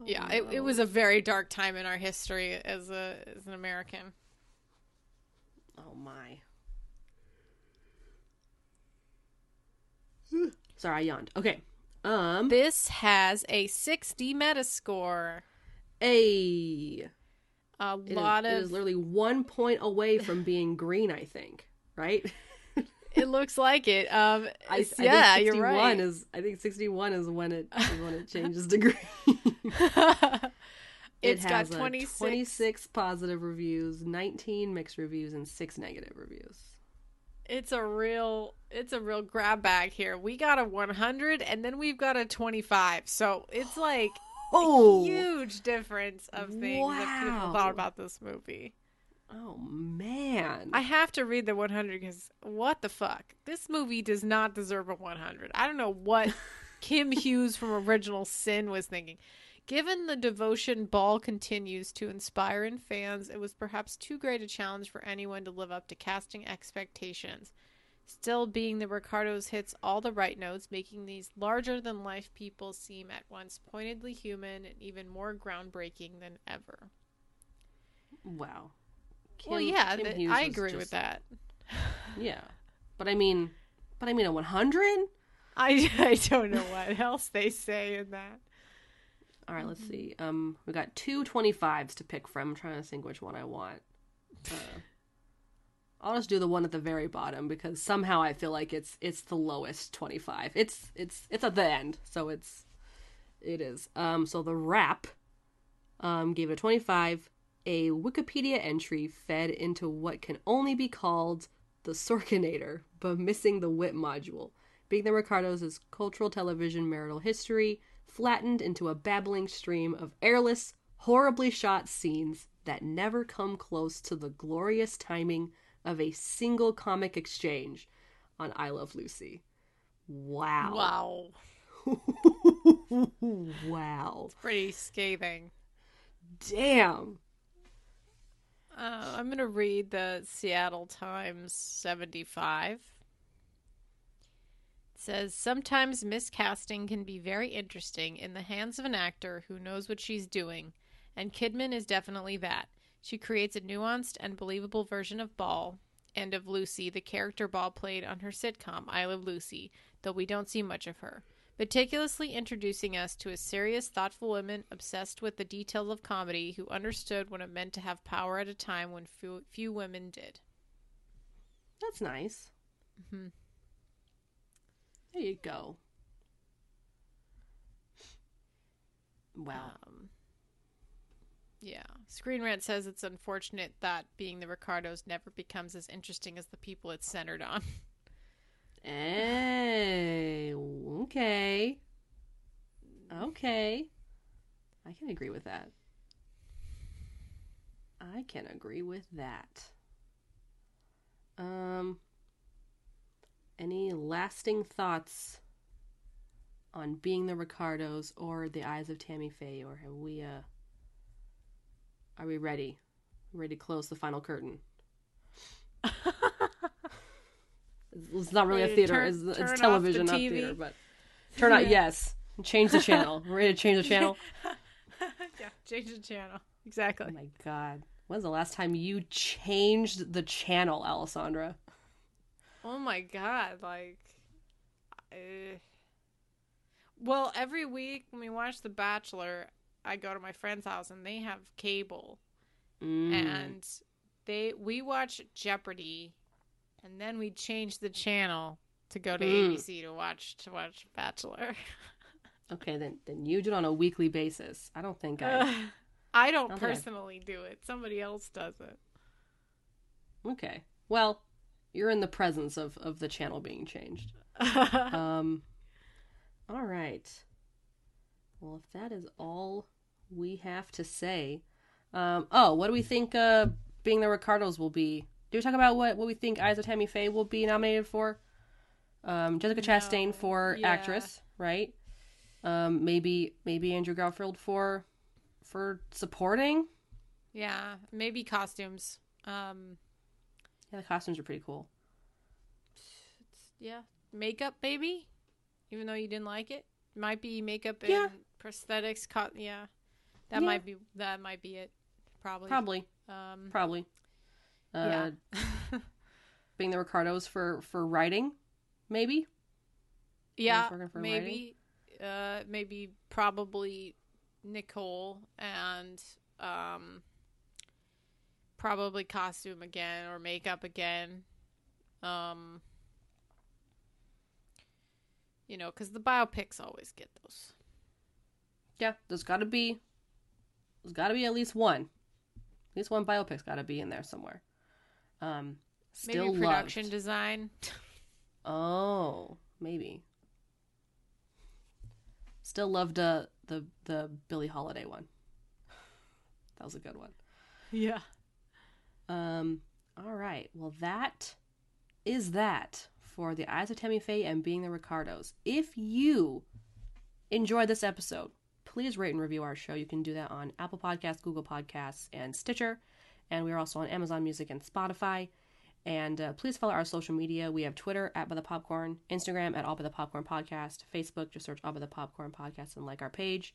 Oh, yeah, no. It was a very dark time in our history as an American. Oh, my. Sorry, I yawned. Okay. This has a 60 Metascore. It is literally 1 point away from being green, I think. Right? It looks like it. I think you're right. I think 61 is when it changes to green. It has got 26 positive reviews, 19 mixed reviews, and 6 negative reviews. It's a real grab bag here. We got a 100, and then we've got a 25. So it's like a huge difference of things that people thought about this movie. Oh, man. I have to read the 100 because what the fuck? This movie does not deserve a 100. I don't know what Kim Hughes from Original Sin was thinking. Given the devotion Ball continues to inspire in fans, it was perhaps too great a challenge for anyone to live up to casting expectations. Still, Being the Ricardos hits all the right notes, making these larger-than-life people seem at once pointedly human and even more groundbreaking than ever. Wow. I agree with that. Yeah. But I mean a 100? I don't know what else they say in that. All right, let's see. We got two 25s to pick from. I'm trying to think which one I want. I'll just do the one at the very bottom because somehow I feel like it's the lowest 25. It's at the end, so it is. So the Wrap gave it a 25. A Wikipedia entry fed into what can only be called the Sorkinator, but missing the wit module. Being the Ricardos is cultural television marital history flattened into a babbling stream of airless, horribly shot scenes that never come close to the glorious timing of a single comic exchange on I Love Lucy. Wow. Wow. Wow. It's pretty scathing. Damn. I'm going to read the Seattle Times 75. It says, sometimes miscasting can be very interesting in the hands of an actor who knows what she's doing, and Kidman is definitely that. She creates a nuanced and believable version of Ball and of Lucy, the character Ball played on her sitcom, I Love Lucy, though we don't see much of her. Meticulously introducing us to a serious, thoughtful woman obsessed with the details of comedy who understood what it meant to have power at a time when few women did. That's nice. Mm-hmm. There you go. Wow. Yeah. Screen Rant says it's unfortunate that Being the Ricardos never becomes as interesting as the people it's centered on. Hey, okay. I can agree with that. Any lasting thoughts on Being the Ricardos or The Eyes of Tammy Faye, or have we, are we ready? Ready to close the final curtain? It's not really a theater. It's television, not theater. But turn out, yes. Change the channel. We're ready to change the channel. Yeah, change the channel. Exactly. Oh my God. When's the last time you changed the channel, Alessandra? Oh my God. Well, every week when we watch The Bachelor, I go to my friend's house and they have cable. And we watch Jeopardy. And then we changed the channel to go to ABC to watch Bachelor. Okay, then you do it on a weekly basis. I don't think I don't personally do it. Somebody else does it. Okay. Well, You're in the presence of the channel being changed. All right. Well, if that is all we have to say, what do we think Being the Ricardos will be? Do we talk about what we think Eyes of Tammy Faye will be nominated for? Jessica Chastain for actress, right? Maybe Andrew Garfield for supporting. Yeah, maybe costumes. Yeah, the costumes are pretty cool. Yeah, makeup, baby. Even though you didn't like it, might be makeup and prosthetics. Might be it. Probably. Probably. Being the Ricardos for writing, maybe. Yeah, maybe. Probably Nicole and probably costume again or makeup again. Because the biopics always get those. Yeah, there's got to be at least one. At least one biopic's got to be in there somewhere. Maybe production design. Oh, maybe. Still loved the Billie Holiday one. That was a good one. Yeah. All right. Well, that is that for The Eyes of Tammy Faye and Being the Ricardos. If you enjoyed this episode, please rate and review our show. You can do that on Apple Podcasts, Google Podcasts, and Stitcher. And we are also on Amazon Music and Spotify. And please follow our social media. We have Twitter @ByThePopcorn, Instagram @AllByThePopcornPodcast, Facebook, just search All By The Popcorn Podcast and like our page.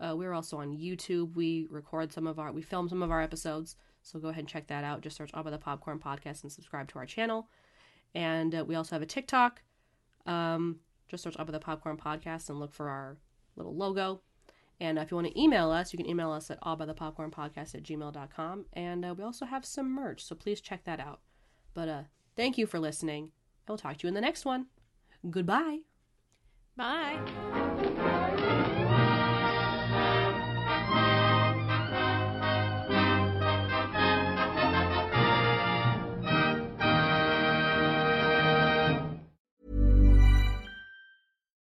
We're also on YouTube. We film some of our episodes. So go ahead and check that out. Just search All By The Popcorn Podcast and subscribe to our channel. And we also have a TikTok. Just search All By The Popcorn Podcast and look for our little logo. And if you want to email us, you can email us at allbythepopcornpodcast@gmail.com. And we also have some merch, so please check that out. But thank you for listening, and we'll talk to you in the next one. Goodbye. Bye.